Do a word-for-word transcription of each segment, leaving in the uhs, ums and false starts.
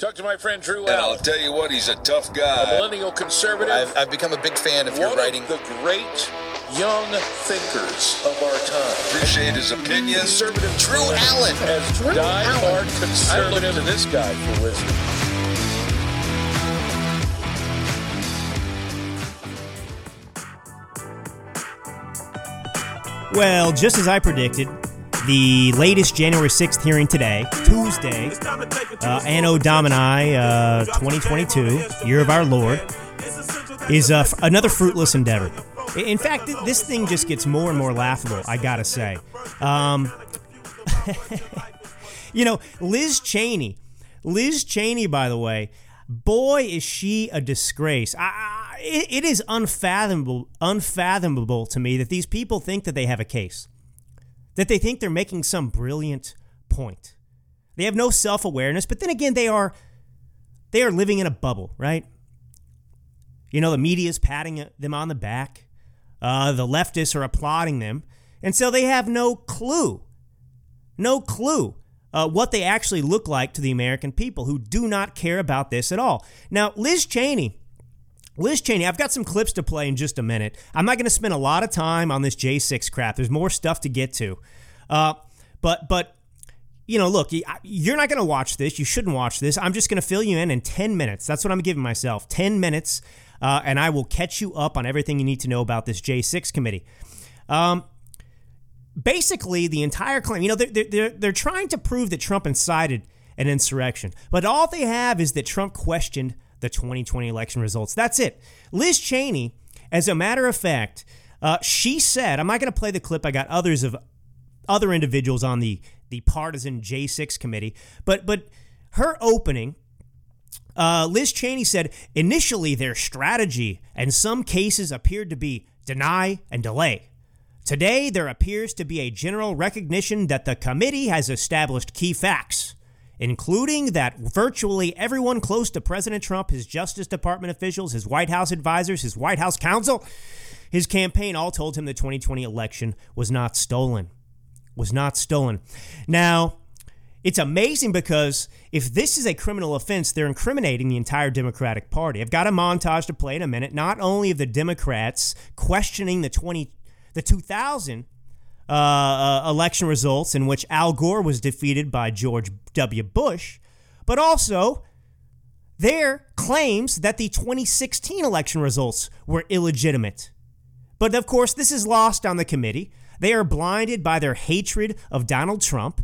Talk to my friend Drew Allen. And I'll tell you what, he's a tough guy. A millennial conservative. I've, I've become a big fan of your writing. One of the great young thinkers of our time. Appreciate his opinion. Conservative Drew Allen. As Drew Allen. I look into this guy for wisdom. Well, just as I predicted, the latest January sixth hearing today, Tuesday, uh, Anno Domini uh, twenty twenty-two, year of our Lord, is uh, another fruitless endeavor. In fact, this thing just gets more and more laughable, I gotta say. Um, you know, Liz Cheney. Liz Cheney, by the way, boy, is she a disgrace. I, it, it is unfathomable, unfathomable to me that these people think that they have a case, that they think they're making some brilliant point. They have no self-awareness, but then again, they are they are living in a bubble, right? You know, the media is patting them on the back. Uh, the leftists are applauding them. And so they have no clue, no clue uh, what they actually look like to the American people who do not care about this at all. Now, Liz Cheney, Liz Cheney, I've got some clips to play in just a minute. I'm not going to spend a lot of time on this J six crap. There's more stuff to get to. Uh, but, but you know, look, you're not going to watch this. You shouldn't watch this. I'm just going to fill you in in ten minutes. That's what I'm giving myself, ten minutes, uh, and I will catch you up on everything you need to know about this J six committee. Um, basically, the entire claim, you know, they're, they're, they're trying to prove that Trump incited an insurrection. But all they have is that Trump questioned the twenty twenty election results. That's it. Liz Cheney, as a matter of fact, uh, she said, I'm not going to play the clip. I got others of other individuals on the, the partisan J six committee. But but her opening, uh, Liz Cheney said, initially their strategy in some cases appeared to be deny and delay. Today, there appears to be a general recognition that the committee has established key facts, including that virtually everyone close to President Trump, his Justice Department officials, his White House advisors, his White House counsel, his campaign, all told him the twenty twenty election was not stolen. Was not stolen. Now, it's amazing because if this is a criminal offense, they're incriminating the entire Democratic Party. I've got a montage to play in a minute, not only of the Democrats questioning the twenty, the two thousand Uh, uh, election results in which Al Gore was defeated by George W. Bush, but also their claims that the twenty sixteen election results were illegitimate. But of course, this is lost on the committee. They are blinded by their hatred of Donald Trump,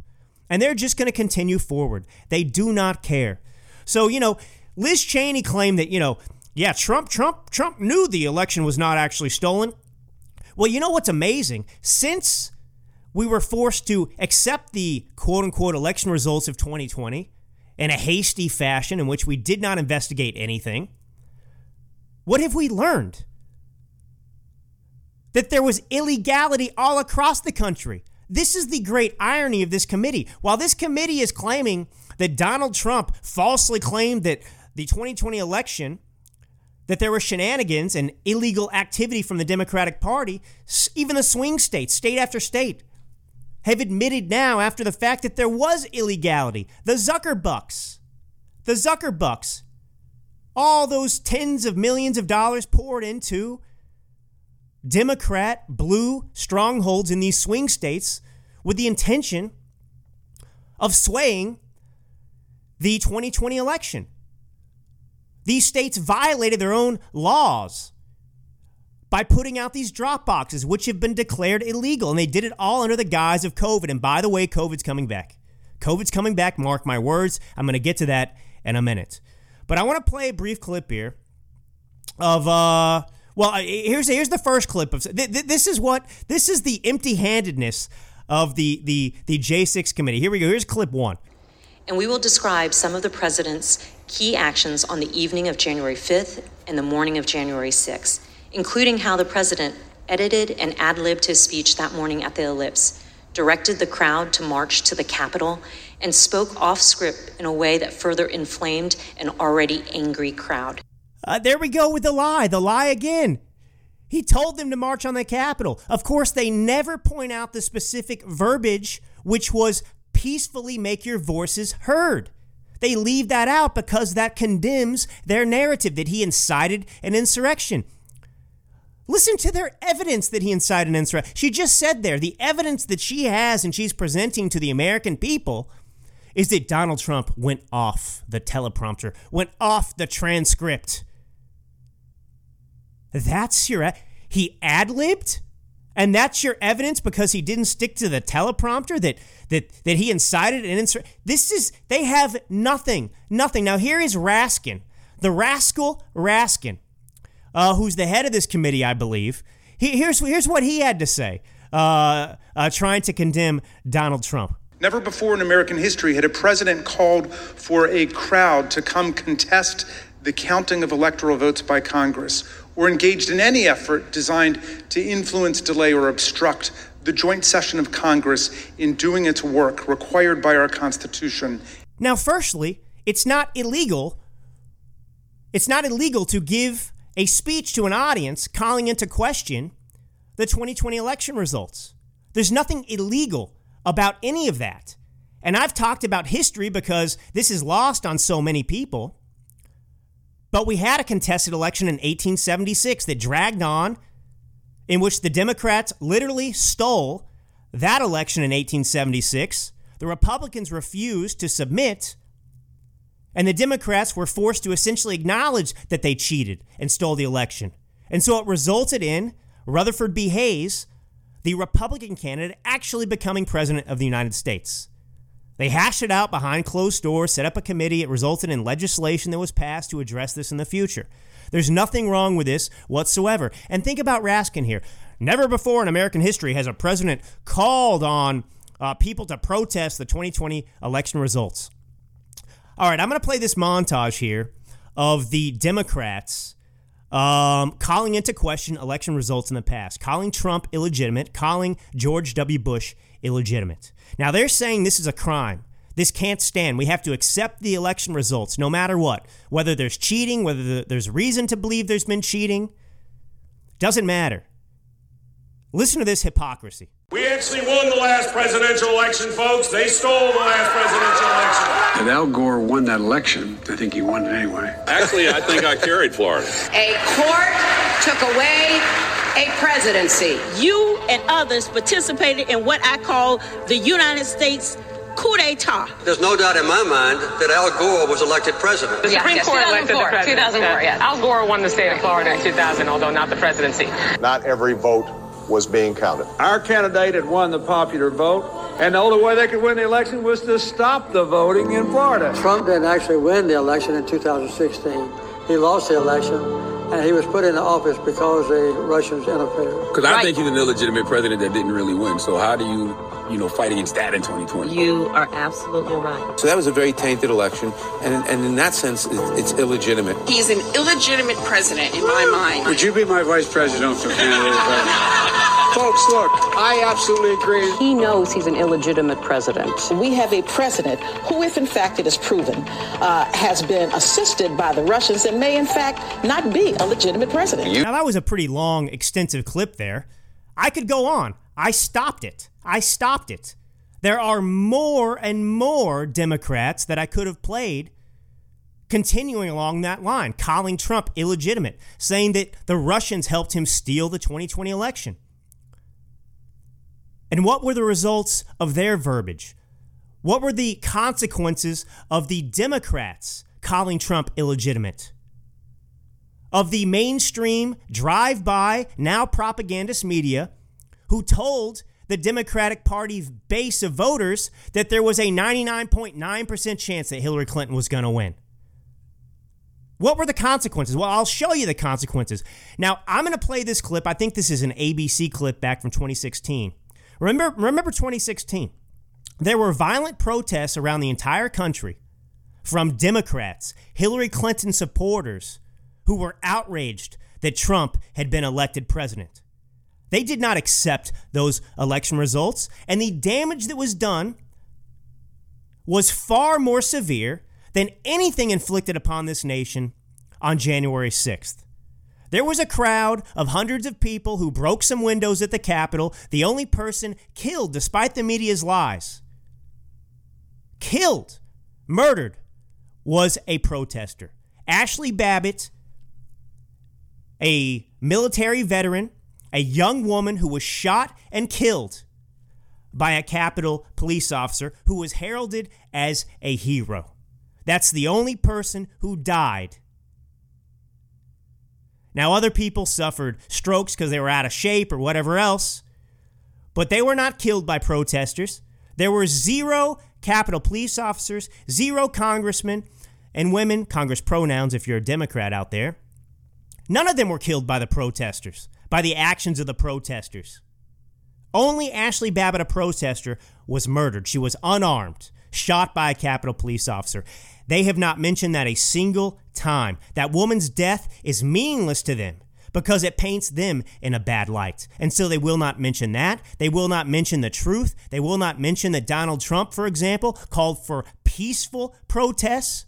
and they're just going to continue forward. They do not care. So, you know, Liz Cheney claimed that, you know, yeah, Trump, Trump, Trump knew the election was not actually stolen. Well, you know what's amazing? Since we were forced to accept the quote-unquote election results of twenty twenty in a hasty fashion in which we did not investigate anything, what have we learned? That there was illegality all across the country. This is the great irony of this committee. While this committee is claiming that Donald Trump falsely claimed that the twenty twenty election, that there were shenanigans and illegal activity from the Democratic Party, even the swing states, state after state, have admitted now after the fact that there was illegality. The Zuckerbucks, the Zuckerbucks, all those tens of millions of dollars poured into Democrat blue strongholds in these swing states with the intention of swaying the twenty twenty election. These states violated their own laws by putting out these drop boxes, which have been declared illegal. And they did it all under the guise of COVID. And by the way, COVID's coming back. COVID's coming back. Mark my words. I'm going to get to that in a minute. But I want to play a brief clip here of, uh, well, here's here's the first clip of th- th- this is what this is the empty-handedness of the the the J six committee. Here we go. Here's clip one. And we will describe some of the president's key actions on the evening of January fifth and the morning of January sixth, including how the president edited and ad-libbed his speech that morning at the Ellipse, directed the crowd to march to the Capitol, and spoke off script in a way that further inflamed an already angry crowd. Uh, there we go with the lie, the lie again. He told them to march on the Capitol. Of course, they never point out the specific verbiage, which was peacefully make your voices heard. They leave that out because that condemns their narrative that he incited an insurrection. Listen to their evidence that he incited an insurrection. She just said there, the evidence that she has and she's presenting to the American people is that Donald Trump went off the teleprompter, went off the transcript. That's your, he ad-libbed? And that's your evidence because he didn't stick to the teleprompter that that that he incited an insurrection. This is, they have nothing, nothing. Now here is Raskin, the rascal Raskin, uh, who's the head of this committee, I believe. He, here's, here's what he had to say, uh, uh, trying to condemn Donald Trump. Never before in American history had a president called for a crowd to come contest the counting of electoral votes by Congress, or engaged in any effort designed to influence, delay, or obstruct the joint session of Congress in doing its work required by our Constitution. Now, firstly, it's not illegal. It's not illegal to give a speech to an audience calling into question the twenty twenty election results. There's nothing illegal about any of that. And I've talked about history because this is lost on so many people. But we had a contested election in eighteen seventy-six that dragged on, in which the Democrats literally stole that election in eighteen seventy-six. The Republicans refused to submit, and the Democrats were forced to essentially acknowledge that they cheated and stole the election. And so it resulted in Rutherford B. Hayes, the Republican candidate, actually becoming president of the United States. They hashed it out behind closed doors, set up a committee. It resulted in legislation that was passed to address this in the future. There's nothing wrong with this whatsoever. And think about Raskin here. Never before in American history has a president called on uh, people to protest the twenty twenty election results. All right, I'm going to play this montage here of the Democrats um, calling into question election results in the past, calling Trump illegitimate, calling George W. Bush illegitimate. Now, they're saying this is a crime. This can't stand. We have to accept the election results no matter what, whether there's cheating, whether there's reason to believe there's been cheating. Doesn't matter. Listen to this hypocrisy. We actually won the last presidential election, folks. They stole the last presidential election. And Al Gore won that election. I think he won it anyway. Actually, I think I carried Florida. A court took away a presidency. You and others participated in what I call the United States coup d'etat. There's no doubt in my mind that Al Gore was elected president. The Supreme yeah, Court elected the president. two thousand four, yes. Al Gore won the state of Florida in two thousand, although not the presidency. Not every vote was being counted. Our candidate had won the popular vote, and the only way they could win the election was to stop the voting in Florida. Trump didn't actually win the election in two thousand sixteen. He lost the election. And he was put into office because the Russians interfered. Because I right. think he's an illegitimate president that didn't really win. So how do you, you know, fight against that in twenty twenty? You are absolutely right. So that was a very tainted election. And, and in that sense, it's illegitimate. He's an illegitimate president in my mind. Would you be my vice president? Folks, look, I absolutely agree. He knows he's an illegitimate president. We have a president who, if in fact it is proven, uh, has been assisted by the Russians and may in fact not be a legitimate president. Now, that was a pretty long, extensive clip there. I could go on. I stopped it. I stopped it. There are more and more Democrats that I could have played continuing along that line, calling Trump illegitimate, saying that the Russians helped him steal the twenty twenty election. And what were the results of their verbiage? What were the consequences of the Democrats calling Trump illegitimate? Of the mainstream drive-by, now propagandist media, who told the Democratic Party base of voters that there was a ninety-nine point nine percent chance that Hillary Clinton was going to win. What were the consequences? Well, I'll show you the consequences. Now, I'm going to play this clip. I think this is an A B C clip back from twenty sixteen. Remember, remember twenty sixteen, there were violent protests around the entire country from Democrats, Hillary Clinton supporters, who were outraged that Trump had been elected president. They did not accept those election results, and the damage that was done was far more severe than anything inflicted upon this nation on January sixth. There was a crowd of hundreds of people who broke some windows at the Capitol. The only person killed, despite the media's lies, killed, murdered was a protester. Ashley Babbitt, a military veteran, a young woman who was shot and killed by a Capitol police officer who was heralded as a hero. That's the only person who died. Now, other people suffered strokes because they were out of shape or whatever else, but they were not killed by protesters. There were zero Capitol police officers, zero congressmen and women, Congress pronouns if you're a Democrat out there. None of them were killed by the protesters, by the actions of the protesters. Only Ashley Babbitt, a protester, was murdered. She was unarmed, shot by a Capitol police officer. They have not mentioned that a single time. That woman's death is meaningless to them because it paints them in a bad light. And so they will not mention that. They will not mention the truth. They will not mention that Donald Trump, for example, called for peaceful protests.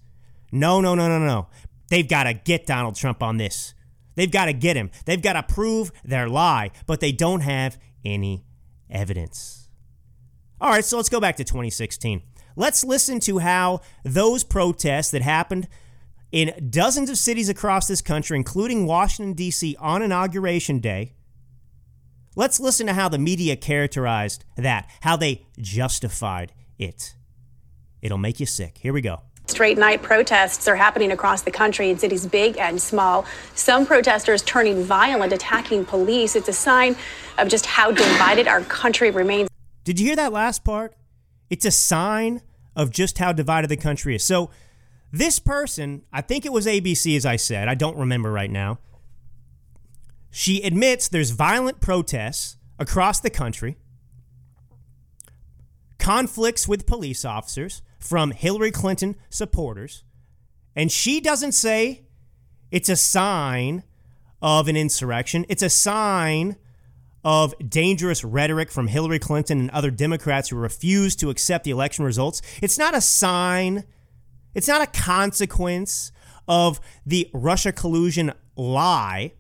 No, no, no, no, no. They've got to get Donald Trump on this. They've got to get him. They've got to prove their lie, but they don't have any evidence. All right, so let's go back to twenty sixteen. Let's listen to how those protests that happened in dozens of cities across this country, including Washington, D C, on Inauguration Day, let's listen to how the media characterized that, how they justified it. It'll make you sick. Here we go. Straight night protests are happening across the country in cities big and small. Some protesters turning violent, attacking police. It's a sign of just how divided our country remains. Did you hear that last part? It's a sign of just how divided the country is. So this person, I think it was A B C, as I said, I don't remember right now. She admits there's violent protests across the country, conflicts with police officers, from Hillary Clinton supporters, and she doesn't say it's a sign of an insurrection. It's a sign of dangerous rhetoric from Hillary Clinton and other Democrats who refuse to accept the election results. It's not a sign. It's not a consequence of the Russia collusion lie.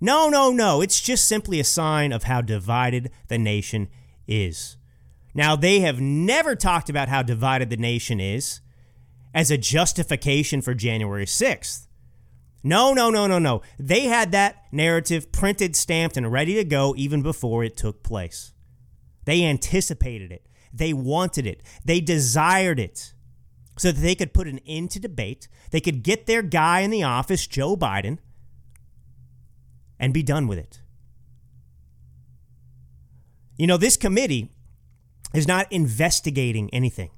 No, no, no. It's just simply a sign of how divided the nation is. Now, they have never talked about how divided the nation is as a justification for January sixth. No, no, no, no, no. They had that narrative printed, stamped, and ready to go even before it took place. They anticipated it. They wanted it. They desired it so that they could put an end to debate. They could get their guy in the office, Joe Biden, and be done with it. You know, this committee is not investigating anything.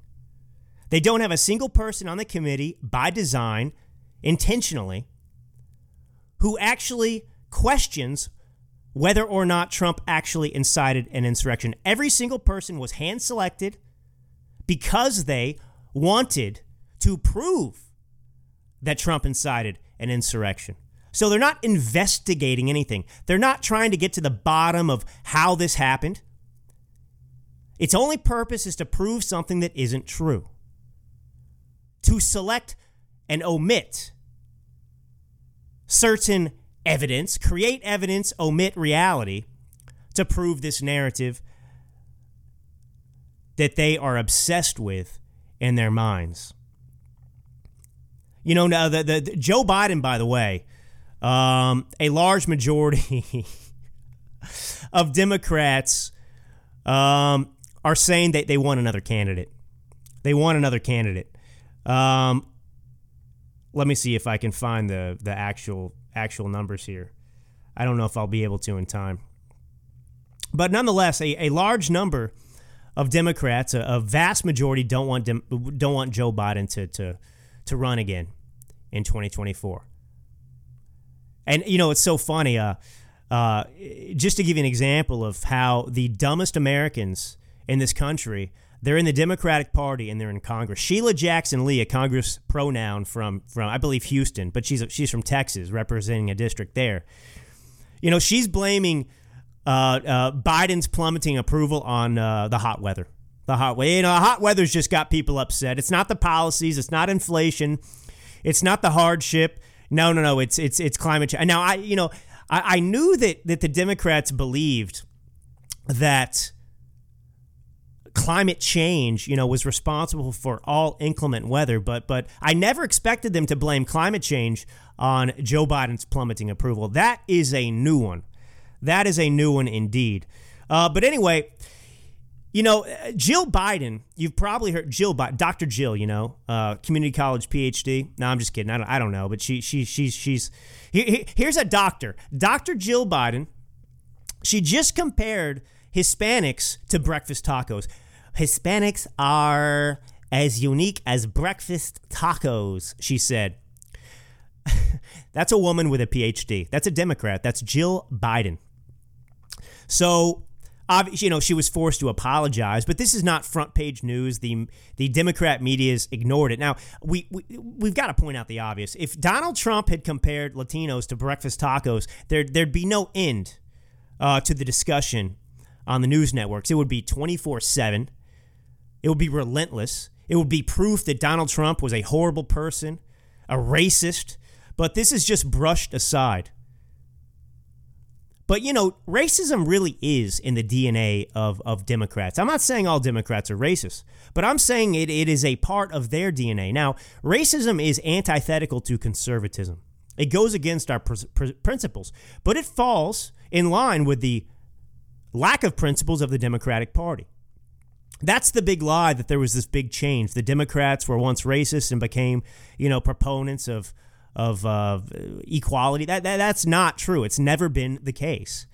They don't have a single person on the committee by design, intentionally, who actually questions whether or not Trump actually incited an insurrection. Every single person was hand-selected because they wanted to prove that Trump incited an insurrection. So they're not investigating anything. They're not trying to get to the bottom of how this happened. Its only purpose is to prove something that isn't true, to select and omit certain evidence, create evidence, omit reality to prove this narrative that they are obsessed with in their minds. You know, now the, the, the Joe Biden, by the way, um, a large majority of Democrats um, are saying that they want another candidate. They want another candidate. Um, let me see if I can find the the actual actual numbers here. I don't know if I'll be able to in time. But nonetheless, a, a large number of Democrats, a, a vast majority, don't want Dem- don't want Joe Biden to to to run again in twenty twenty-four. And you know, it's so funny. Uh, uh, just to give you an example of how the dumbest Americans in this country, they're in the Democratic Party and they're in Congress. Sheila Jackson Lee, a Congress pronoun from, from I believe, Houston, but she's she's from Texas, representing a district there. You know, she's blaming uh, uh, Biden's plummeting approval on uh, the hot weather. The hot weather. You know, the hot weather's just got people upset. It's not the policies. It's not inflation. It's not the hardship. No, no, no. It's it's it's climate change. Now, I you know, I, I knew that that the Democrats believed that climate change, you know, was responsible for all inclement weather. But but I never expected them to blame climate change on Joe Biden's plummeting approval. That is a new one. That is a new one indeed. Uh, but anyway, you know, Jill Biden, you've probably heard Jill, Doctor Jill, you know, uh, community college P H D. No, I'm just kidding. I don't, I don't know. But she, she, she's, she's, he, he, here's a doctor, Dr. Jill Biden. She just compared Hispanics to breakfast tacos. Hispanics are as unique as breakfast tacos, she said. That's a woman with a P H D. That's a Democrat. That's Jill Biden. So, you know, she was forced to apologize, but this is not front page news. The the Democrat media's ignored it. Now, we, we, we've got to point out the obvious. If Donald Trump had compared Latinos to breakfast tacos, there, there'd be no end uh, to the discussion on the news networks. It would be twenty-four seven. It would be relentless. It would be proof that Donald Trump was a horrible person, a racist. But this is just brushed aside. But, you know, racism really is in the D N A of, of Democrats. I'm not saying all Democrats are racist, but I'm saying it, it is a part of their D N A. Now, racism is antithetical to conservatism. It goes against our pr- pr- principles, but it falls in line with the lack of principles of the Democratic Party. That's the big lie, that there was this big change. The Democrats were once racist and became, you know, proponents of of uh, equality. That, that that's not true. It's never been the case.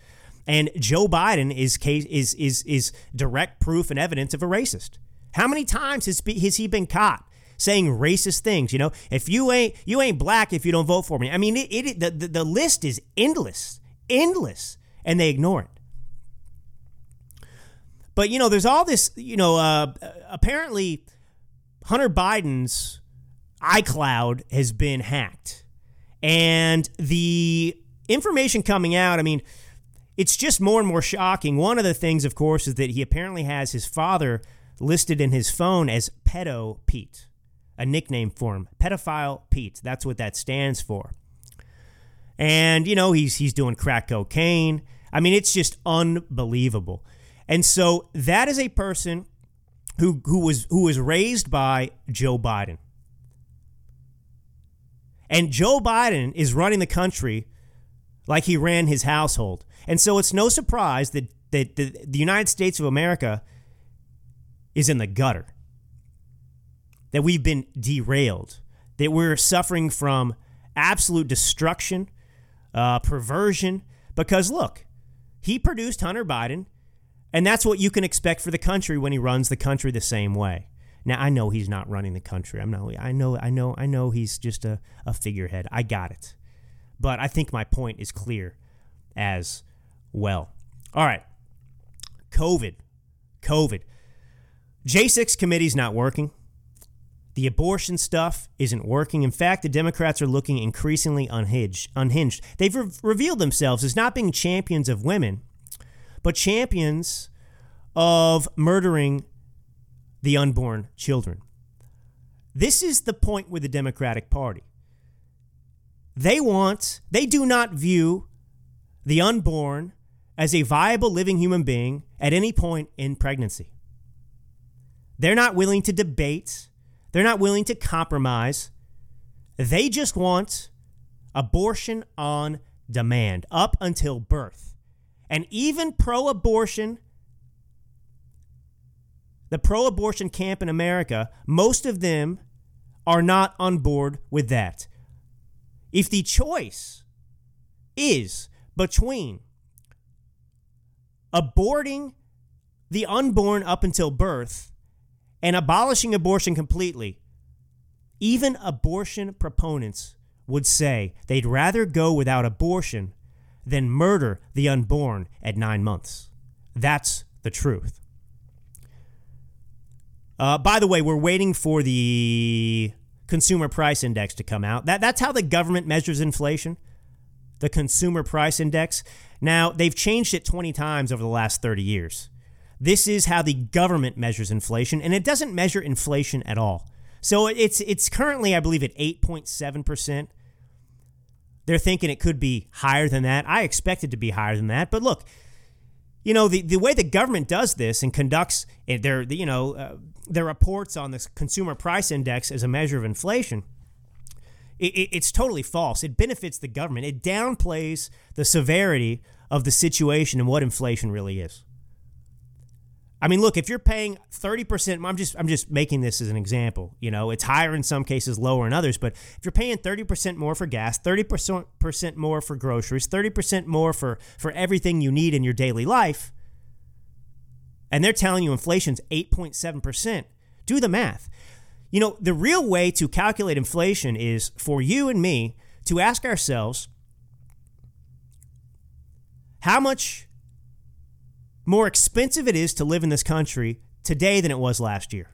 And Joe Biden is case is is is direct proof and evidence of a racist. How many times has be, has he been caught saying racist things? You know, if you ain't you ain't black if you don't vote for me. I mean, it, it the, the the list is endless, endless, and they ignore it. But, you know, there's all this, you know, uh, apparently Hunter Biden's iCloud has been hacked. And the information coming out, I mean, it's just more and more shocking. One of the things, of course, is that he apparently has his father listed in his phone as Pedo Pete, a nickname for him, Pedophile Pete. That's what that stands for. And, you know, he's he's doing crack cocaine. I mean, it's just unbelievable. And so that is a person who who was who was raised by Joe Biden. And Joe Biden is running the country like he ran his household. And so it's no surprise that, that, that the United States of America is in the gutter, that we've been derailed, that we're suffering from absolute destruction, uh, perversion. Because, look, he produced Hunter Biden. And that's what you can expect for the country when he runs the country the same way. Now, I know he's not running the country. I'm not, I know, I know, I know he's just a, a figurehead. I got it. But I think my point is clear as well. All right. COVID. COVID. J six committee's not working. The abortion stuff isn't working. In fact, the Democrats are looking increasingly unhinged. unhinged. They've re- revealed themselves as not being champions of women, but champions of murdering the unborn children. This is the point with the Democratic Party. They want, they do not view the unborn as a viable living human being at any point in pregnancy. They're not willing to debate. They're not willing to compromise. They just want abortion on demand up until birth. And even pro-abortion, the pro-abortion camp in America, most of them are not on board with that. If the choice is between aborting the unborn up until birth and abolishing abortion completely, even abortion proponents would say they'd rather go without abortion than murder the unborn at nine months. That's the truth. Uh, by the way, we're waiting for the Consumer Price Index to come out. That, that's how the government measures inflation, the Consumer Price Index. Now, they've changed it twenty times over the last thirty years. This is how the government measures inflation, and it doesn't measure inflation at all. So it's it's currently, I believe, at eight point seven percent. They're thinking it could be higher than that. I expect it to be higher than that. But look, You know, the, the way the government does this and conducts their, you know, uh, their reports on the consumer price index as a measure of inflation, it, it's totally false. It benefits the government. It downplays the severity of the situation and what inflation really is. I mean, look, if you're paying thirty percent, I'm just I'm just making this as an example. You know, it's higher in some cases, lower in others. But if you're paying thirty percent more for gas, thirty percent more for groceries, thirty percent more for, for everything you need in your daily life, and they're telling you inflation's eight point seven percent, do the math. You know, the real way to calculate inflation is for you and me to ask ourselves, how much more expensive it is to live in this country today than it was last year.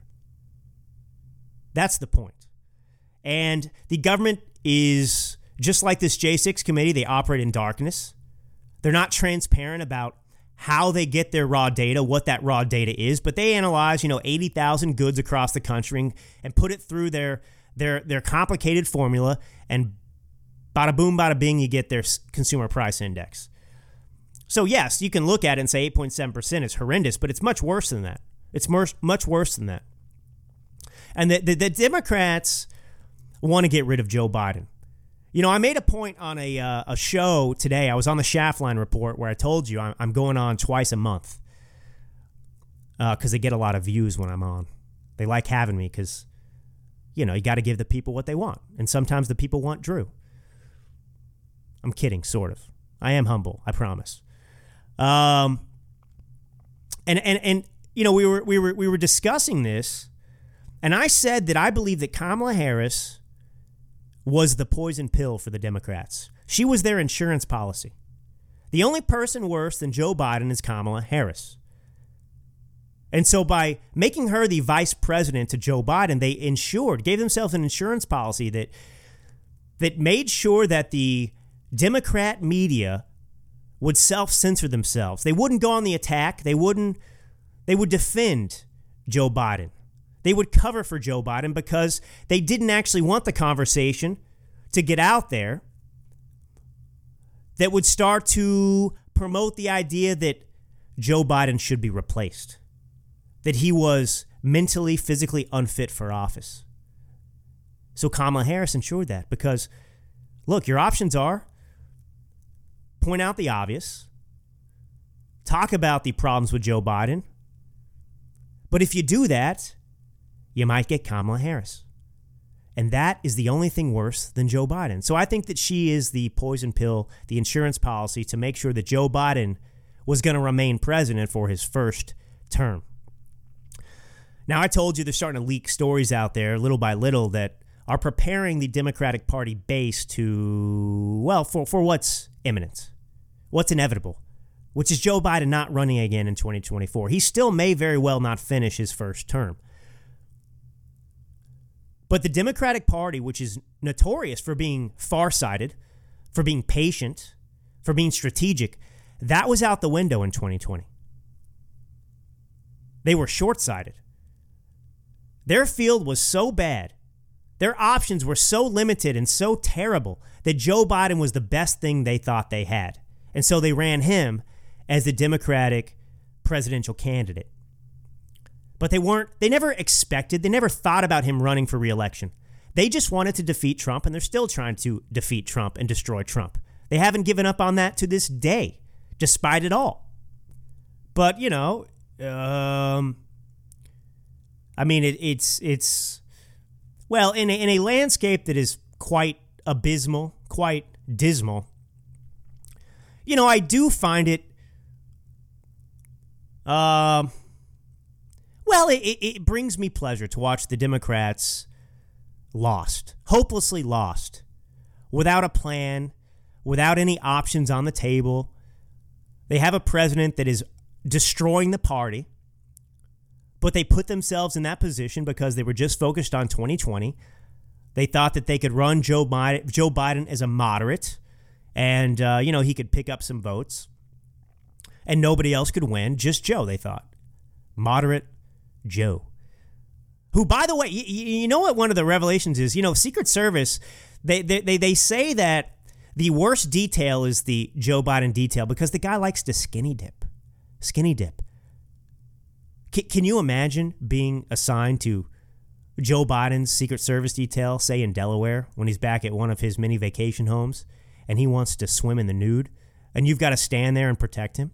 That's the point. And the government is, just like this J six committee, they operate in darkness. They're not transparent about how they get their raw data, what that raw data is, but they analyze, you know, eighty thousand goods across the country and, and put it through their, their, their complicated formula, and bada boom, bada bing, you get their consumer price index. So, yes, you can look at it and say eight point seven percent is horrendous, but it's much worse than that. It's much worse than that. And the, the, the Democrats want to get rid of Joe Biden. You know, I made a point on a uh, a show today. I was on the Shaffline Report, where I told you I'm, I'm going on twice a month because uh, they get a lot of views when I'm on. They like having me because, you know, you got to give the people what they want. And sometimes the people want Drew. I'm kidding, sort of. I am humble, I promise. Um, and, and, and, you know, we were, we were, we were discussing this, and I said that I believe that Kamala Harris was the poison pill for the Democrats. She was their insurance policy. The only person worse than Joe Biden is Kamala Harris. And so by making her the vice president to Joe Biden, they insured, gave themselves an insurance policy that, that made sure that the Democrat media would self-censor themselves. They wouldn't go on the attack. They wouldn't. They would defend Joe Biden. They would cover for Joe Biden because they didn't actually want the conversation to get out there that would start to promote the idea that Joe Biden should be replaced, that he was mentally, physically unfit for office. So Kamala Harris ensured that because, look, your options are point out the obvious, talk about the problems with Joe Biden. But if you do that, you might get Kamala Harris. And that is the only thing worse than Joe Biden. So I think that she is the poison pill, the insurance policy to make sure that Joe Biden was going to remain president for his first term. Now, I told you they're starting to leak stories out there little by little that are preparing the Democratic Party base to, well, for, for what's imminent, what's inevitable, which is Joe Biden not running again in twenty twenty-four. He still may very well not finish his first term. But the Democratic Party, which is notorious for being farsighted, for being patient, for being strategic, that was out the window in twenty twenty. They were short-sighted. Their field was so bad, their options were so limited and so terrible that Joe Biden was the best thing they thought they had. And so they ran him as the Democratic presidential candidate. But they weren't, they never expected, they never thought about him running for re-election. They just wanted to defeat Trump, and they're still trying to defeat Trump and destroy Trump. They haven't given up on that to this day, despite it all. But, you know, um, I mean, it, it's, it's, Well, in a, in a landscape that is quite abysmal, quite dismal, you know, I do find it, um, well, it, it brings me pleasure to watch the Democrats lost, hopelessly lost, without a plan, without any options on the table. They have a president that is destroying the party. But they put themselves in that position because they were just focused on twenty twenty. They thought that they could run Joe Biden, Joe Biden as a moderate, and, uh, you know, he could pick up some votes, and nobody else could win, just Joe, they thought. Moderate Joe. Who, by the way, you, you know what one of the revelations is? You know, Secret Service, they, they, they, they say that the worst detail is the Joe Biden detail because the guy likes to skinny dip. skinny dip. C- can you imagine being assigned to Joe Biden's Secret Service detail, say in Delaware, when he's back at one of his many vacation homes and he wants to swim in the nude, and you've got to stand there and protect him?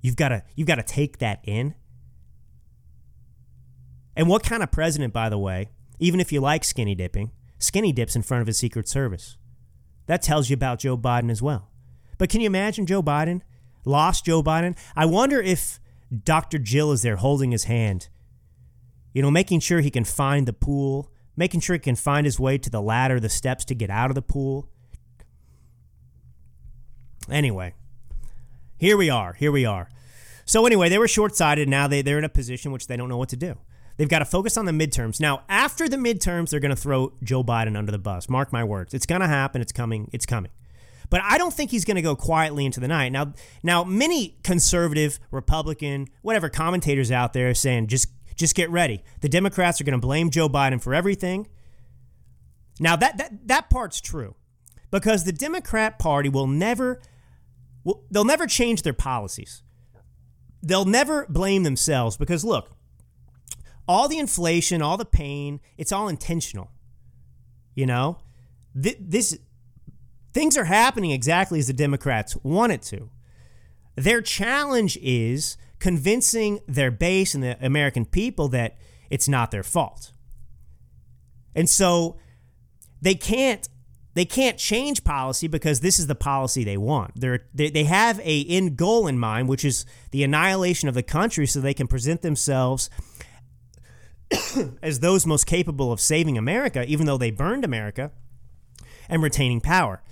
You've got to you've got to take that in. And what kind of president, by the way, even if you like skinny dipping, skinny dips in front of his Secret Service? That tells you about Joe Biden as well. But can you imagine Joe Biden? Lost Joe Biden? I wonder if Doctor Jill is there holding his hand, you know, making sure he can find the pool, making sure he can find his way to the ladder, the steps to get out of the pool. Anyway, here we are. Here we are. So anyway, they were short-sighted. Now they, they're in a position which they don't know what to do. They've got to focus on the midterms. Now, after the midterms, they're going to throw Joe Biden under the bus. Mark my words. It's going to happen. It's coming. It's coming. But I don't think he's going to go quietly into the night. Now, now many conservative, Republican, whatever commentators out there are saying, just just get ready. The Democrats are going to blame Joe Biden for everything. Now, that that that part's true, because the Democrat Party will never, will, they'll never change their policies. They'll never blame themselves because, look, all the inflation, all the pain, it's all intentional. You know, Th- this... Things are happening exactly as the Democrats want it to. Their challenge is convincing their base and the American people that it's not their fault. And so they can't they can't change policy because this is the policy they want. They're, they they have a end goal in mind, which is the annihilation of the country, so they can present themselves as those most capable of saving America, even though they burned America, and retaining power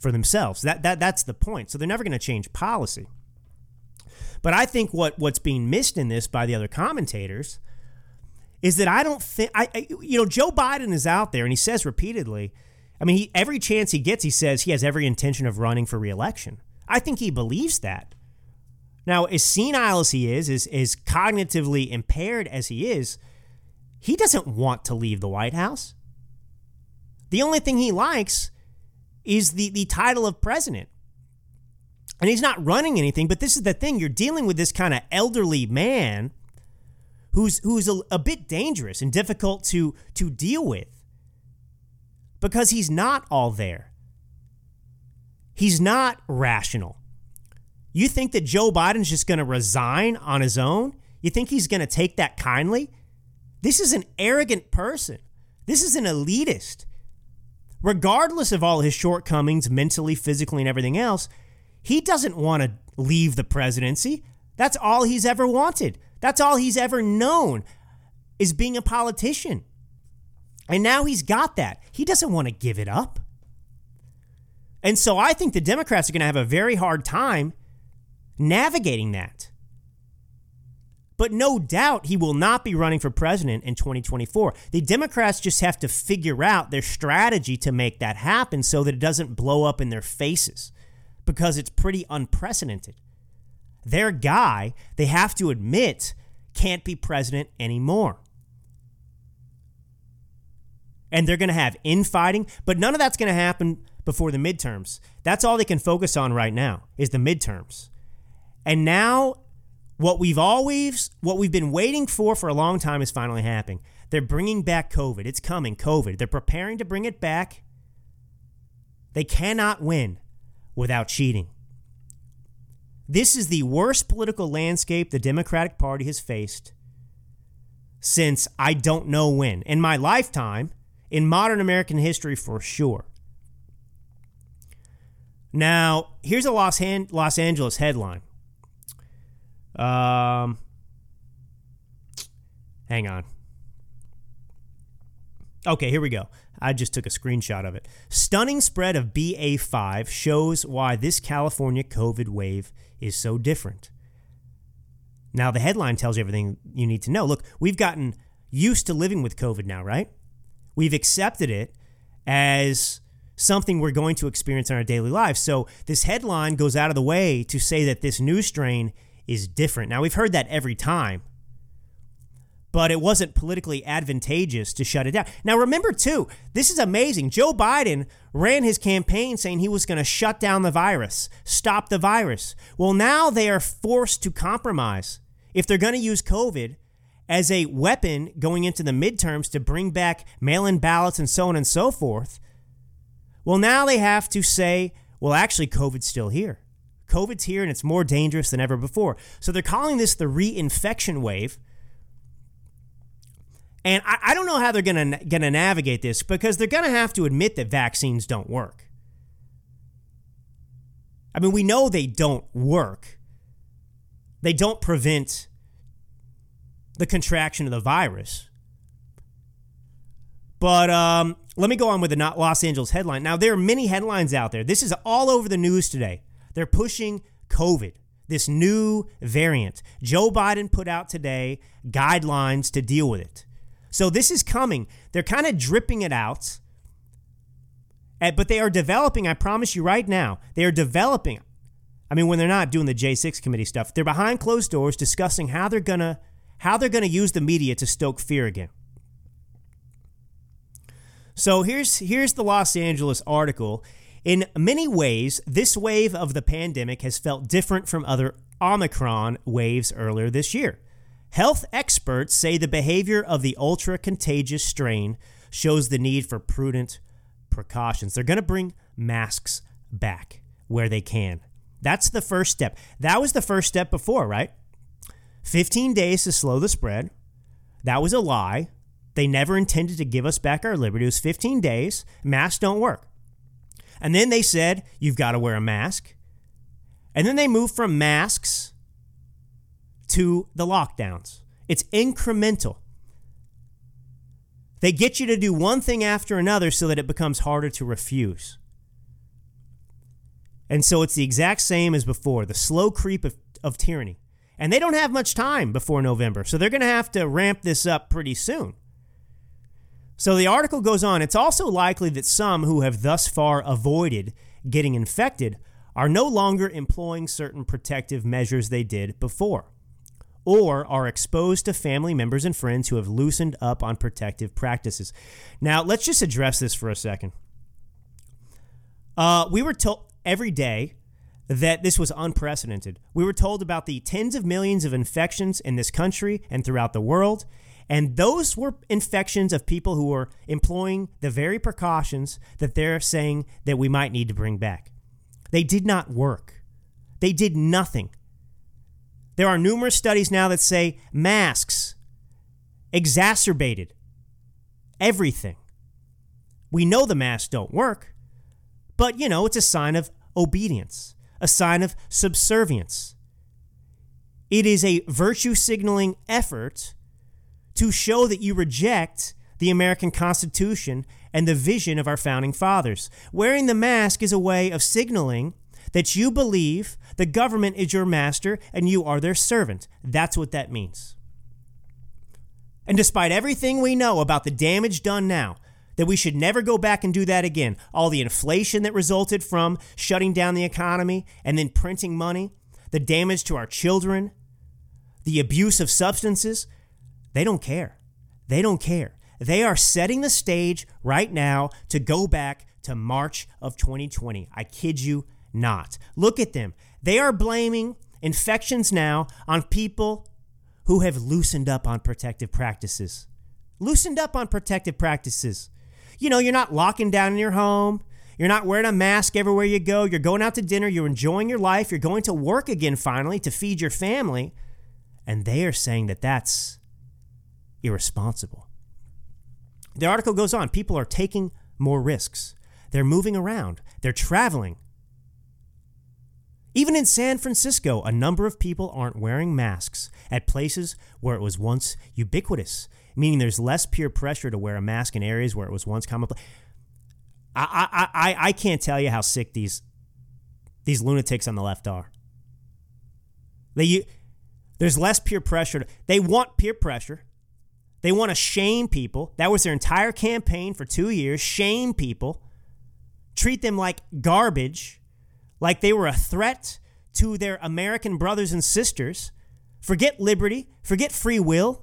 for themselves. That that that's the point. So they're never going to change policy. But I think what what's being missed in this by the other commentators is that I don't think I, I you know Joe Biden is out there and he says repeatedly, I mean he, every chance he gets he says he has every intention of running for re-election. I think he believes that. Now, as senile as he is, as as cognitively impaired as he is, he doesn't want to leave the White House. The only thing he likes is the, the title of president. And he's not running anything, but this is the thing. You're dealing with this kind of elderly man who's who's a, a bit dangerous and difficult to, to deal with because he's not all there. He's not rational. You think that Joe Biden's just going to resign on his own? You think he's going to take that kindly? This is an arrogant person. This is an elitist. Regardless of all his shortcomings, mentally, physically, and everything else, he doesn't want to leave the presidency. That's all he's ever wanted. That's all he's ever known, is being a politician. And now he's got that. He doesn't want to give it up. And so I think the Democrats are going to have a very hard time navigating that. But no doubt he will not be running for president in twenty twenty-four. The Democrats just have to figure out their strategy to make that happen so that it doesn't blow up in their faces, because it's pretty unprecedented. Their guy, they have to admit, can't be president anymore. And they're going to have infighting, but none of that's going to happen before the midterms. That's all they can focus on right now is the midterms. And now What we've always, what we've been waiting for for a long time is finally happening. They're bringing back COVID. It's coming, COVID. They're preparing to bring it back. They cannot win without cheating. This is the worst political landscape the Democratic Party has faced since I don't know when. In my lifetime, in modern American history for sure. Now, here's a Los, Han- Los Angeles headline. Um, hang on. Okay, here we go. I just took a screenshot of it. Stunning spread of B A five shows why this California COVID wave is so different. Now, the headline tells you everything you need to know. Look, we've gotten used to living with COVID now, right? We've accepted it as something we're going to experience in our daily lives. So this headline goes out of the way to say that this new strain is different. Now, we've heard that every time, but it wasn't politically advantageous to shut it down. Now, remember, too, this is amazing. Joe Biden ran his campaign saying he was going to shut down the virus, stop the virus. Well, now they are forced to compromise if they're going to use COVID as a weapon going into the midterms to bring back mail-in ballots and so on and so forth. Well, now they have to say, well, actually, COVID's still here. COVID's here, and it's more dangerous than ever before. So they're calling this the reinfection wave. And I, I don't know how they're going to going to navigate this, because they're going to have to admit that vaccines don't work. I mean, we know they don't work. They don't prevent the contraction of the virus. But um, let me go on with the Los Angeles headline. Now, there are many headlines out there. This is all over the news today. They're pushing COVID, this new variant. Joe Biden put out today guidelines to deal with it. So this is coming. They're kind of dripping it out. But they are developing, I promise you right now, they are developing. I mean, when they're not doing the J six committee stuff, they're behind closed doors discussing how they're going to how they're going to use the media to stoke fear again. So here's here's the Los Angeles article. In many ways, this wave of the pandemic has felt different from other Omicron waves earlier this year. Health experts say the behavior of the ultra-contagious strain shows the need for prudent precautions. They're going to bring masks back where they can. That's the first step. That was the first step before, right? fifteen days to slow the spread. That was a lie. They never intended to give us back our liberty. It was fifteen days. Masks don't work. And then they said, you've got to wear a mask. And then they moved from masks to the lockdowns. It's incremental. They get you to do one thing after another so that it becomes harder to refuse. And so it's the exact same as before, the slow creep of, of tyranny. And they don't have much time before November, so they're going to have to ramp this up pretty soon. So the article goes on. It's also likely that some who have thus far avoided getting infected are no longer employing certain protective measures they did before, or are exposed to family members and friends who have loosened up on protective practices. Now, let's just address this for a second. Uh, we were told every day that this was unprecedented. We were told about the tens of millions of infections in this country and throughout the world. And those were infections of people who were employing the very precautions that they're saying that we might need to bring back. They did not work. They did nothing. There are numerous studies now that say masks exacerbated everything. We know the masks don't work, but, you know, it's a sign of obedience, a sign of subservience. It is a virtue signaling effort to show that you reject the American Constitution and the vision of our founding fathers. Wearing the mask is a way of signaling that you believe the government is your master and you are their servant. That's what that means. And despite everything we know about the damage done now, that we should never go back and do that again, all the inflation that resulted from shutting down the economy and then printing money, the damage to our children, the abuse of substances, they don't care. They don't care. They are setting the stage right now to go back to March of twenty twenty. I kid you not. Look at them. They are blaming infections now on people who have loosened up on protective practices. Loosened up on protective practices. You know, you're not locking down in your home. You're not wearing a mask everywhere you go. You're going out to dinner. You're enjoying your life. You're going to work again finally to feed your family. And they are saying that that's irresponsible. The article goes on. People are taking more risks. They're moving around. They're traveling. Even in San Francisco, a number of people aren't wearing masks at places where it was once ubiquitous, meaning there's less peer pressure to wear a mask in areas where it was once commonplace. I, I, I, I can't tell you how sick these these lunatics on the left are. They, there's less peer pressure. To, they want peer pressure. They want to shame people. That was their entire campaign for two years. Shame people. Treat them like garbage. Like they were a threat to their American brothers and sisters. Forget liberty. Forget free will.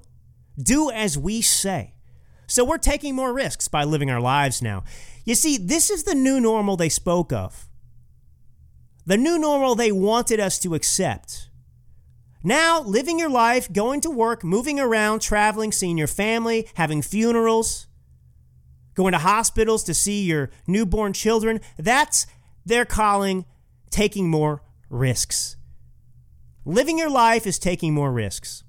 Do as we say. So we're taking more risks by living our lives now. You see, this is the new normal they spoke of. The new normal they wanted us to accept. Now, living your life, going to work, moving around, traveling, seeing your family, having funerals, going to hospitals to see your newborn children, that's they're calling taking more risks. Living your life is taking more risks.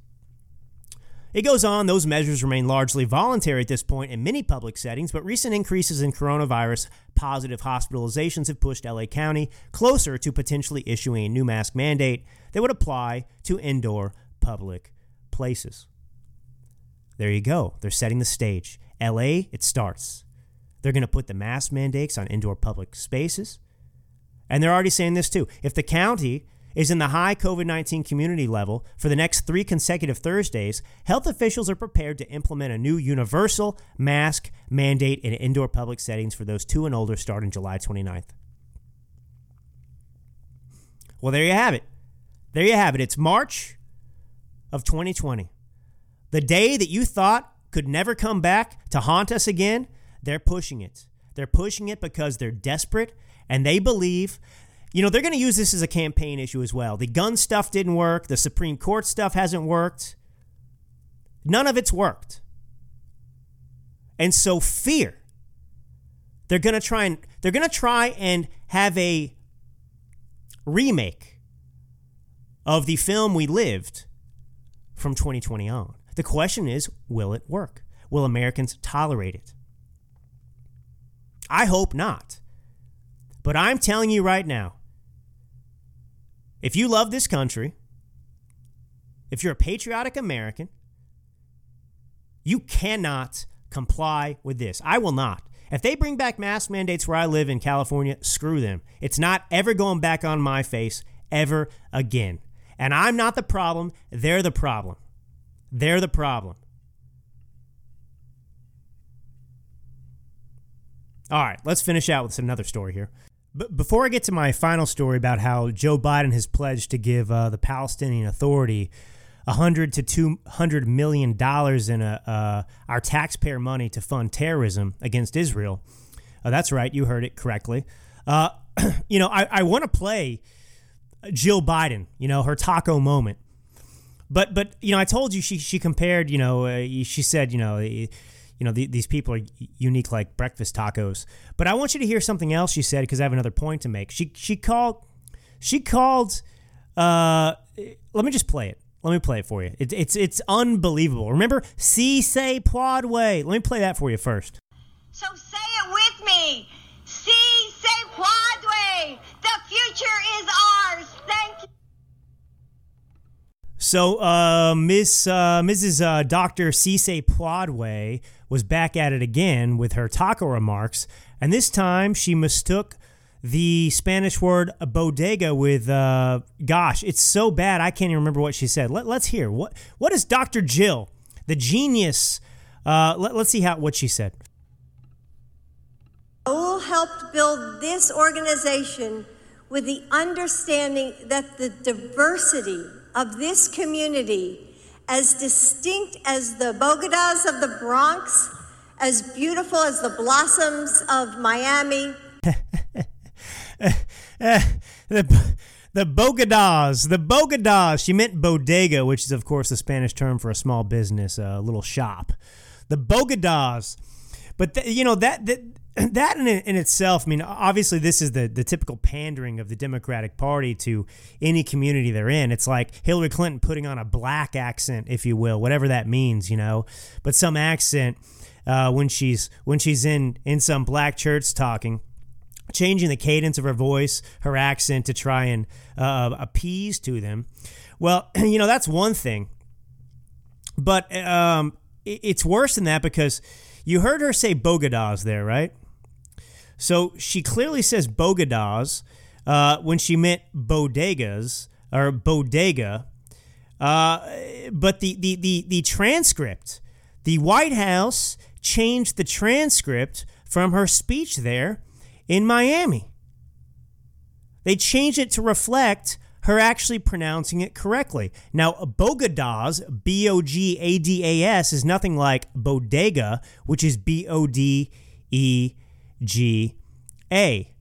It goes on, those measures remain largely voluntary at this point in many public settings, but recent increases in coronavirus positive hospitalizations have pushed L A County closer to potentially issuing a new mask mandate that would apply to indoor public places. There you go. They're setting the stage. L A, it starts. They're going to put the mask mandates on indoor public spaces. And they're already saying this too. If the county is in the high COVID nineteen community level for the next three consecutive Thursdays, health officials are prepared to implement a new universal mask mandate in indoor public settings for those two and older starting July twenty-ninth. Well, there you have it. There you have it. It's March of twenty twenty. The day that you thought could never come back to haunt us again, they're pushing it. They're pushing it because they're desperate and they believe... You know, they're going to use this as a campaign issue as well. The gun stuff didn't work. The Supreme Court stuff hasn't worked. None of it's worked. And so fear. They're going to try and they're going to try and have a remake of the film We Lived from twenty twenty on. The question is, will it work? Will Americans tolerate it? I hope not. But I'm telling you right now, if you love this country, if you're a patriotic American, you cannot comply with this. I will not. If they bring back mask mandates where I live in California, screw them. It's not ever going back on my face ever again. And I'm not the problem. They're the problem. They're the problem. All right, let's finish out with another story here. But before I get to my final story about how Joe Biden has pledged to give uh, the Palestinian Authority one hundred to two hundred million dollars in a, uh, our taxpayer money to fund terrorism against Israel. Uh, that's right. You heard it correctly. Uh, you know, I, I want to play Jill Biden, you know, her taco moment. But, but you know, I told you she, she compared, you know, uh, she said, you know, uh, You know, the, these people are unique like breakfast tacos. But I want you to hear something else she said because I have another point to make. She she called, she called, uh, let me just play it. Let me play it for you. It, it's it's unbelievable. Remember, si se plod way. Let me play that for you first. So say it with me. Si se plod way. The future is ours. Thank you. So uh, Miss uh, Missus Uh, Doctor Cisse Pladway was back at it again with her taco remarks, and this time she mistook the Spanish word bodega with, uh, gosh, it's so bad I can't even remember what she said. Let, let's hear. What What is Doctor Jill, the genius, uh, let, let's see how what she said. Raul helped build this organization with the understanding that the diversity of this community, as distinct as the Bogidas of the Bronx, as beautiful as the blossoms of Miami. the the Bogidas, the Bogidas. She meant bodega, which is, of course, the Spanish term for a small business, a little shop. The Bogidas. But, the, you know, that... that That in, in itself, I mean, obviously this is the, the typical pandering of the Democratic Party to any community they're in. It's like Hillary Clinton putting on a black accent, if you will, whatever that means, you know. But some accent uh, when she's when she's in, in some black church talking, changing the cadence of her voice, her accent to try and uh, appease to them. Well, you know, that's one thing. But um, it, it's worse than that because you heard her say Bogidas there, right? So she clearly says Bogidas uh, when she meant bodegas or bodega. Uh, but the, the, the, the transcript, the White House changed the transcript from her speech there in Miami. They changed it to reflect her actually pronouncing it correctly. Now, Bogidas, B O G A D A S, is nothing like bodega, which is B O D E G A.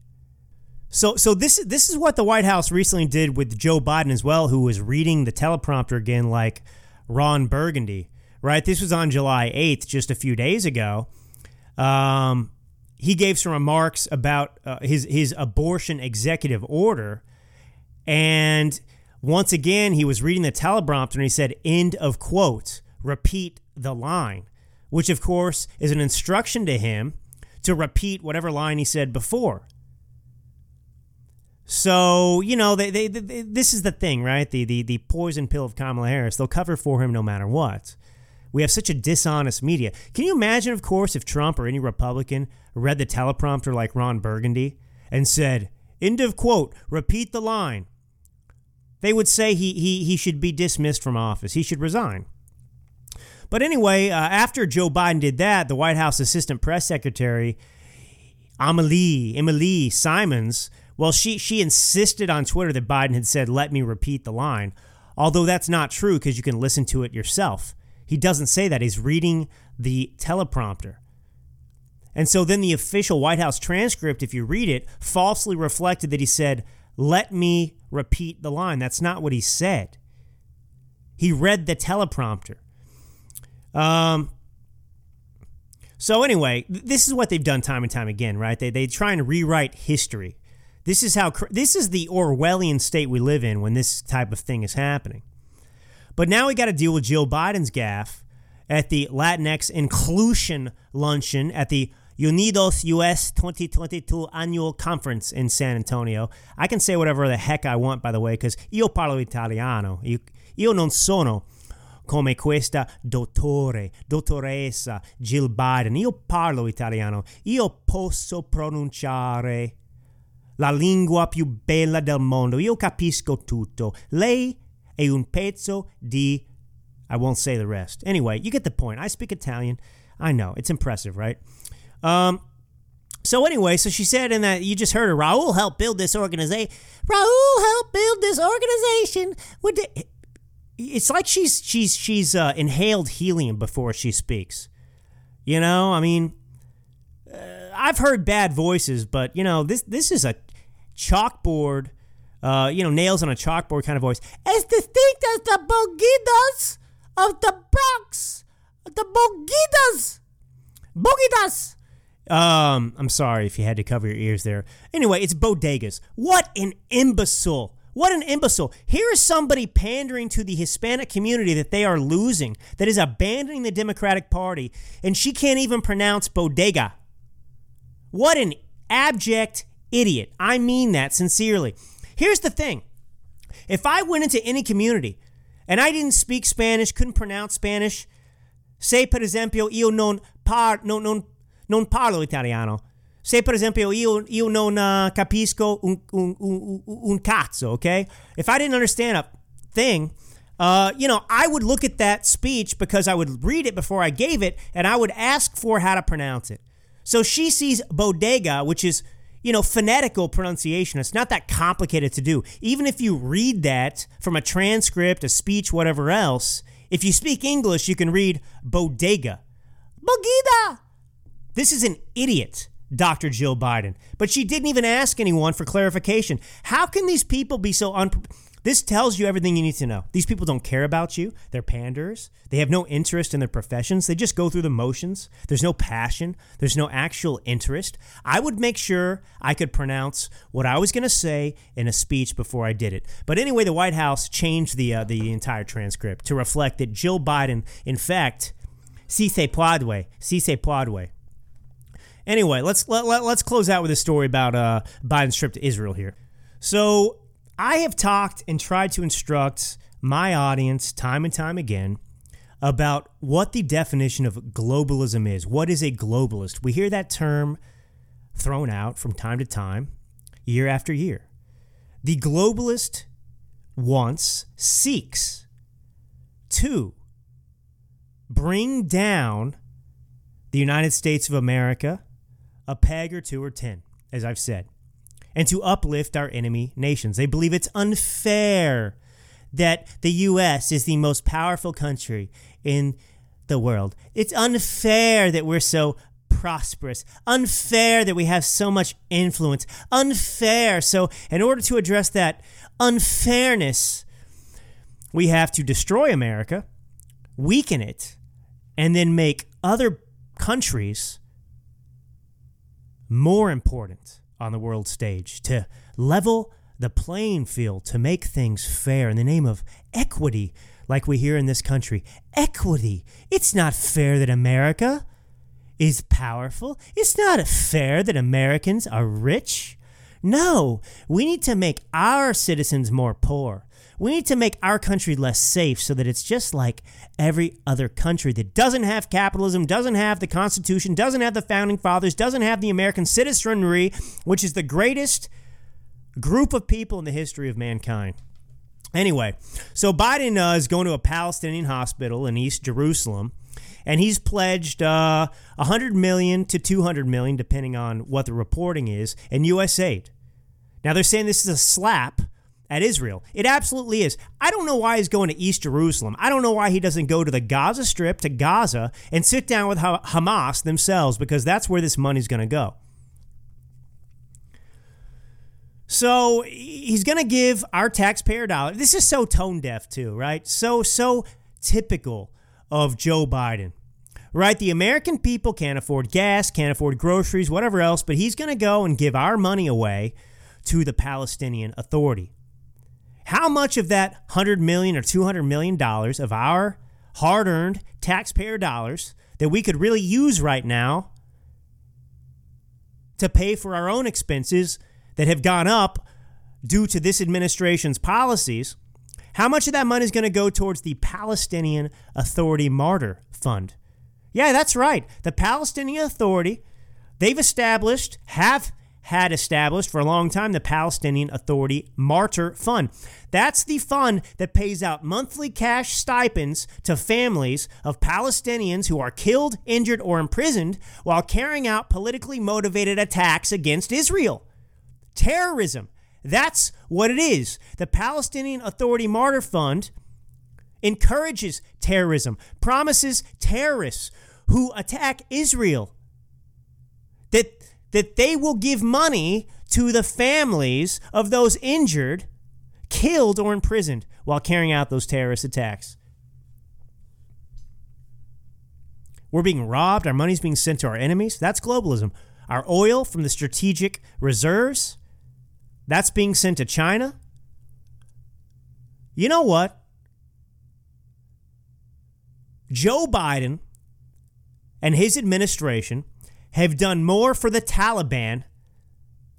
So so this this is what the White House recently did with Joe Biden as well, who was reading the teleprompter again like Ron Burgundy, right? This was on July eighth, just a few days ago. Um, he gave some remarks about uh, his, his abortion executive order. And once again, he was reading the teleprompter and he said, end of quote, repeat the line, which, of course, is an instruction to him to repeat whatever line he said before. So, you know, they, they, they, this is the thing, right? The, the the poison pill of Kamala Harris. They'll cover for him no matter what. We have such a dishonest media. Can you imagine, of course, if Trump or any Republican read the teleprompter like Ron Burgundy and said, end of quote, repeat the line? They would say he he he should be dismissed from office. He should resign. But anyway, uh, after Joe Biden did that, the White House Assistant Press Secretary, Amelie, Emily Simons, well, she she insisted on Twitter that Biden had said, let me repeat the line, although that's not true because you can listen to it yourself. He doesn't say that. He's reading the teleprompter. And so then the official White House transcript, if you read it, falsely reflected that he said, let me repeat the line. That's not what he said. He read the teleprompter. Um. So anyway, this is what they've done time and time again, right? They, they try and rewrite history. This is how this is the Orwellian state we live in when this type of thing is happening. But now we got to deal with Jill Biden's gaffe at the Latinx inclusion luncheon at the Unidos U S twenty twenty-two annual conference in San Antonio. I can say whatever the heck I want, by the way, because io parlo italiano. Io, io non sono come questa dottore, dottoressa Jill Biden. Io parlo italiano. Io posso pronunciare la lingua più bella del mondo. Io capisco tutto. Lei è un pezzo di... I won't say the rest. Anyway, you get the point. I speak Italian. I know. It's impressive, right? Um. So anyway, so she said in that... You just heard her. Raul helped build this organization. Raul helped build this organization. With the... It's like she's she's she's uh, inhaled helium before she speaks. You know? I mean... Uh, I've heard bad voices, but, you know, this this is a chalkboard, uh, you know, nails on a chalkboard kind of voice. As distinct as the Bogidas of the Bronx. The Bogidas. Bogidas. Um, I'm sorry if you had to cover your ears there. Anyway, it's bodegas. What an imbecile. What an imbecile. Here is somebody pandering to the Hispanic community that they are losing, that is abandoning the Democratic Party, and she can't even pronounce bodega. What an abject idiot. I mean that sincerely. Here's the thing. If I went into any community and I didn't speak Spanish, couldn't pronounce Spanish, say per esempio io non par non non non parlo italiano. Say per esempio io io non uh, capisco un, un un un cazzo, okay? If I didn't understand a thing, uh, you know, I would look at that speech because I would read it before I gave it and I would ask for how to pronounce it. So she sees bodega, which is, you know, phonetical pronunciation. It's not that complicated to do. Even if you read that from a transcript, a speech, whatever else, if you speak English, you can read bodega. Bogida! This is an idiot, Doctor Jill Biden. But she didn't even ask anyone for clarification. How can these people be so unprepared? This tells you everything you need to know. These people don't care about you. They're panders. They have no interest in their professions. They just go through the motions. There's no passion. There's no actual interest. I would make sure I could pronounce what I was going to say in a speech before I did it. But anyway, the White House changed the uh, the entire transcript to reflect that Jill Biden, in fact, si se puede, si se puede. Anyway, let's let, let, let's close out with a story about uh, Biden's trip to Israel here. So I have talked and tried to instruct my audience time and time again about what the definition of globalism is. What is a globalist? We hear that term thrown out from time to time, year after year. The globalist wants, seeks to bring down the United States of America a peg or two or ten, as I've said. and to uplift our enemy nations. They believe it's unfair that the U S is the most powerful country in the world. It's unfair that we're so prosperous, unfair that we have so much influence, unfair. So in order to address that unfairness, we have to destroy America, weaken it, and then make other countries more important on the world stage to level the playing field, to make things fair in the name of equity, like we hear in this country. Equity. It's not fair that America is powerful. It's not fair that Americans are rich. No, we need to make our citizens more poor. We need to make our country less safe so that it's just like every other country that doesn't have capitalism, doesn't have the Constitution, doesn't have the Founding Fathers, doesn't have the American citizenry, which is the greatest group of people in the history of mankind. Anyway, so Biden uh, is going to a Palestinian hospital in East Jerusalem, and he's pledged uh, one hundred million dollars to two hundred million dollars, depending on what the reporting is, in U S aid. Now, they're saying this is a slap at Israel. It absolutely is. I don't know why he's going to East Jerusalem. I don't know why he doesn't go to the Gaza Strip, to Gaza, and sit down with ha- Hamas themselves, because that's where this money's going to go. So he's going to give our taxpayer dollars. This is so tone deaf too, right? So, so typical of Joe Biden, right? The American people can't afford gas, can't afford groceries, whatever else, but he's going to go and give our money away to the Palestinian Authority. How much of that one hundred million dollars or two hundred million dollars of our hard-earned taxpayer dollars that we could really use right now to pay for our own expenses that have gone up due to this administration's policies, how much of that money is going to go towards the Palestinian Authority Martyr Fund? Yeah, that's right. The Palestinian Authority, they've established, have had established for a long time, the Palestinian Authority Martyr Fund. That's the fund that pays out monthly cash stipends to families of Palestinians who are killed, injured, or imprisoned while carrying out politically motivated attacks against Israel. Terrorism. That's what it is. The Palestinian Authority Martyr Fund encourages terrorism, promises terrorists who attack Israel that, that they will give money to the families of those injured, killed, or imprisoned while carrying out those terrorist attacks. We're being robbed. Our money's being sent to our enemies. That's globalism. Our oil from the strategic reserves, that's being sent to China. You know what? Joe Biden and his administration have done more for the Taliban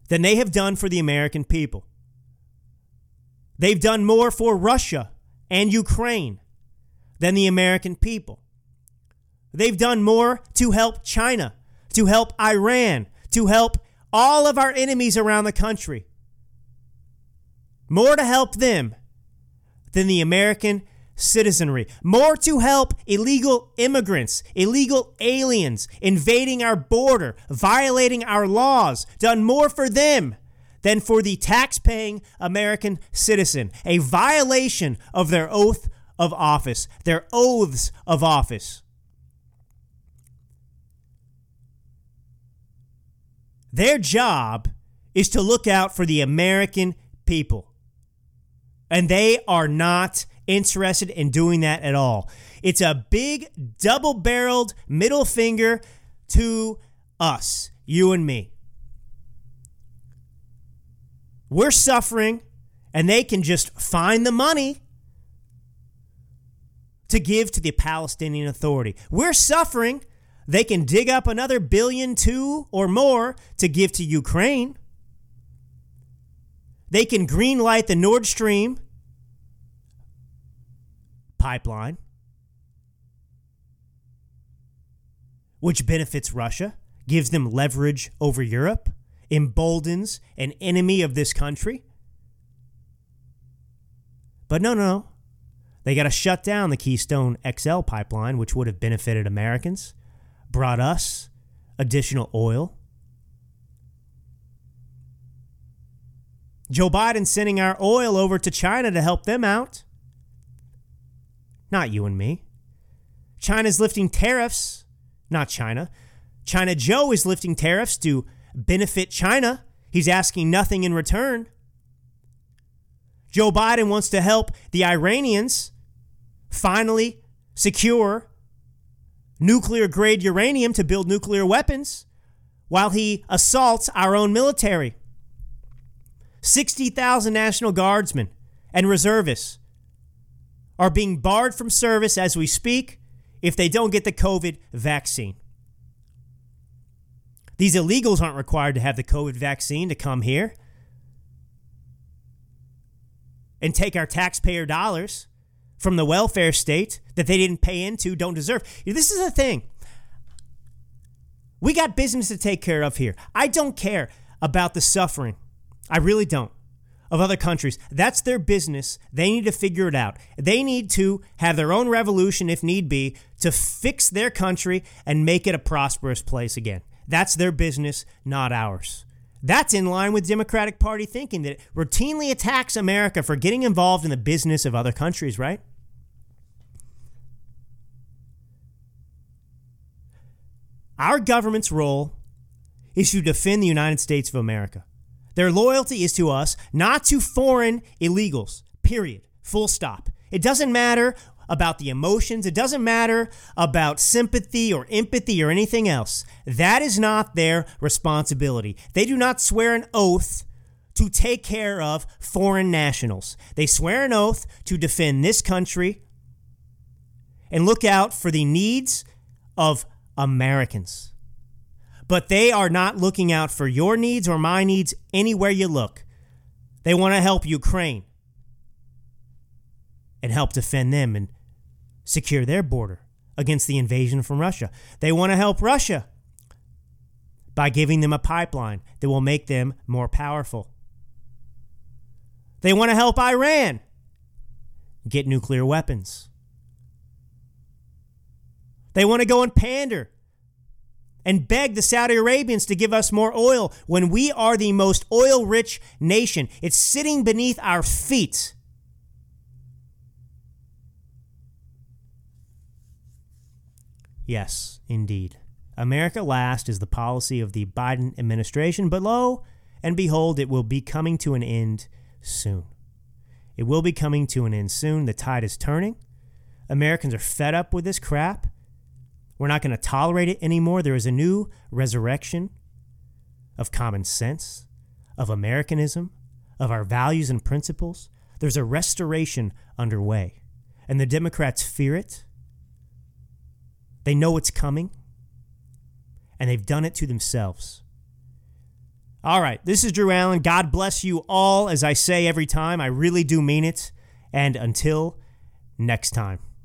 than they have done for the American people. They've done more for Russia and Ukraine than the American people. They've done more to help China, to help Iran, to help all of our enemies around the country. More to help them than the American citizenry. More to help illegal immigrants, illegal aliens, invading our border, violating our laws. Done more for them than for the tax-paying American citizen. A violation of their oath of office, their oaths of office. Their job is to look out for the American people. And they are not interested in doing that at all. It's a big double-barreled middle finger to us, you and me. We're suffering, and they can just find the money to give to the Palestinian Authority. We're suffering. They can dig up another billion, two or more to give to Ukraine. They can greenlight the Nord Stream pipeline, which benefits Russia, gives them leverage over Europe, emboldens an enemy of this country. But no, no, no. They got to shut down the Keystone X L pipeline, which would have benefited Americans, brought us additional oil. Joe Biden sending our oil over to China to help them out. Not you and me. China's lifting tariffs. Not China. China Joe is lifting tariffs to benefit China. He's asking nothing in return. Joe Biden wants to help the Iranians finally secure nuclear-grade uranium to build nuclear weapons while he assaults our own military. sixty thousand National Guardsmen and reservists are being barred from service as we speak if they don't get the COVID vaccine. These illegals aren't required to have the COVID vaccine to come here and take our taxpayer dollars from the welfare state that they didn't pay into, don't deserve. This is the thing. We got business to take care of here. I don't care about the suffering. I really don't. Of other countries. That's their business. They need to figure it out. They need to have their own revolution, if need be, to fix their country and make it a prosperous place again. That's their business, not ours. That's in line with Democratic Party thinking that it routinely attacks America for getting involved in the business of other countries, right? Our government's role is to defend the United States of America. Their loyalty is to us, not to foreign illegals, period, full stop. It doesn't matter about the emotions. It doesn't matter about sympathy or empathy or anything else. That is not their responsibility. They do not swear an oath to take care of foreign nationals. They swear an oath to defend this country and look out for the needs of Americans. But they are not looking out for your needs or my needs anywhere you look. They want to help Ukraine and help defend them and secure their border against the invasion from Russia. They want to help Russia by giving them a pipeline that will make them more powerful. They want to help Iran get nuclear weapons. They want to go and pander and beg the Saudi Arabians to give us more oil when we are the most oil-rich nation. It's sitting beneath our feet. Yes, indeed. America last is the policy of the Biden administration, but lo and behold, it will be coming to an end soon. It will be coming to an end soon. The tide is turning. Americans are fed up with this crap. We're not going to tolerate it anymore. There is a new resurrection of common sense, of Americanism, of our values and principles. There's a restoration underway, and the Democrats fear it. They know it's coming, and they've done it to themselves. All right, this is Drew Allen. God bless you all. As I say every time, I really do mean it. And until next time.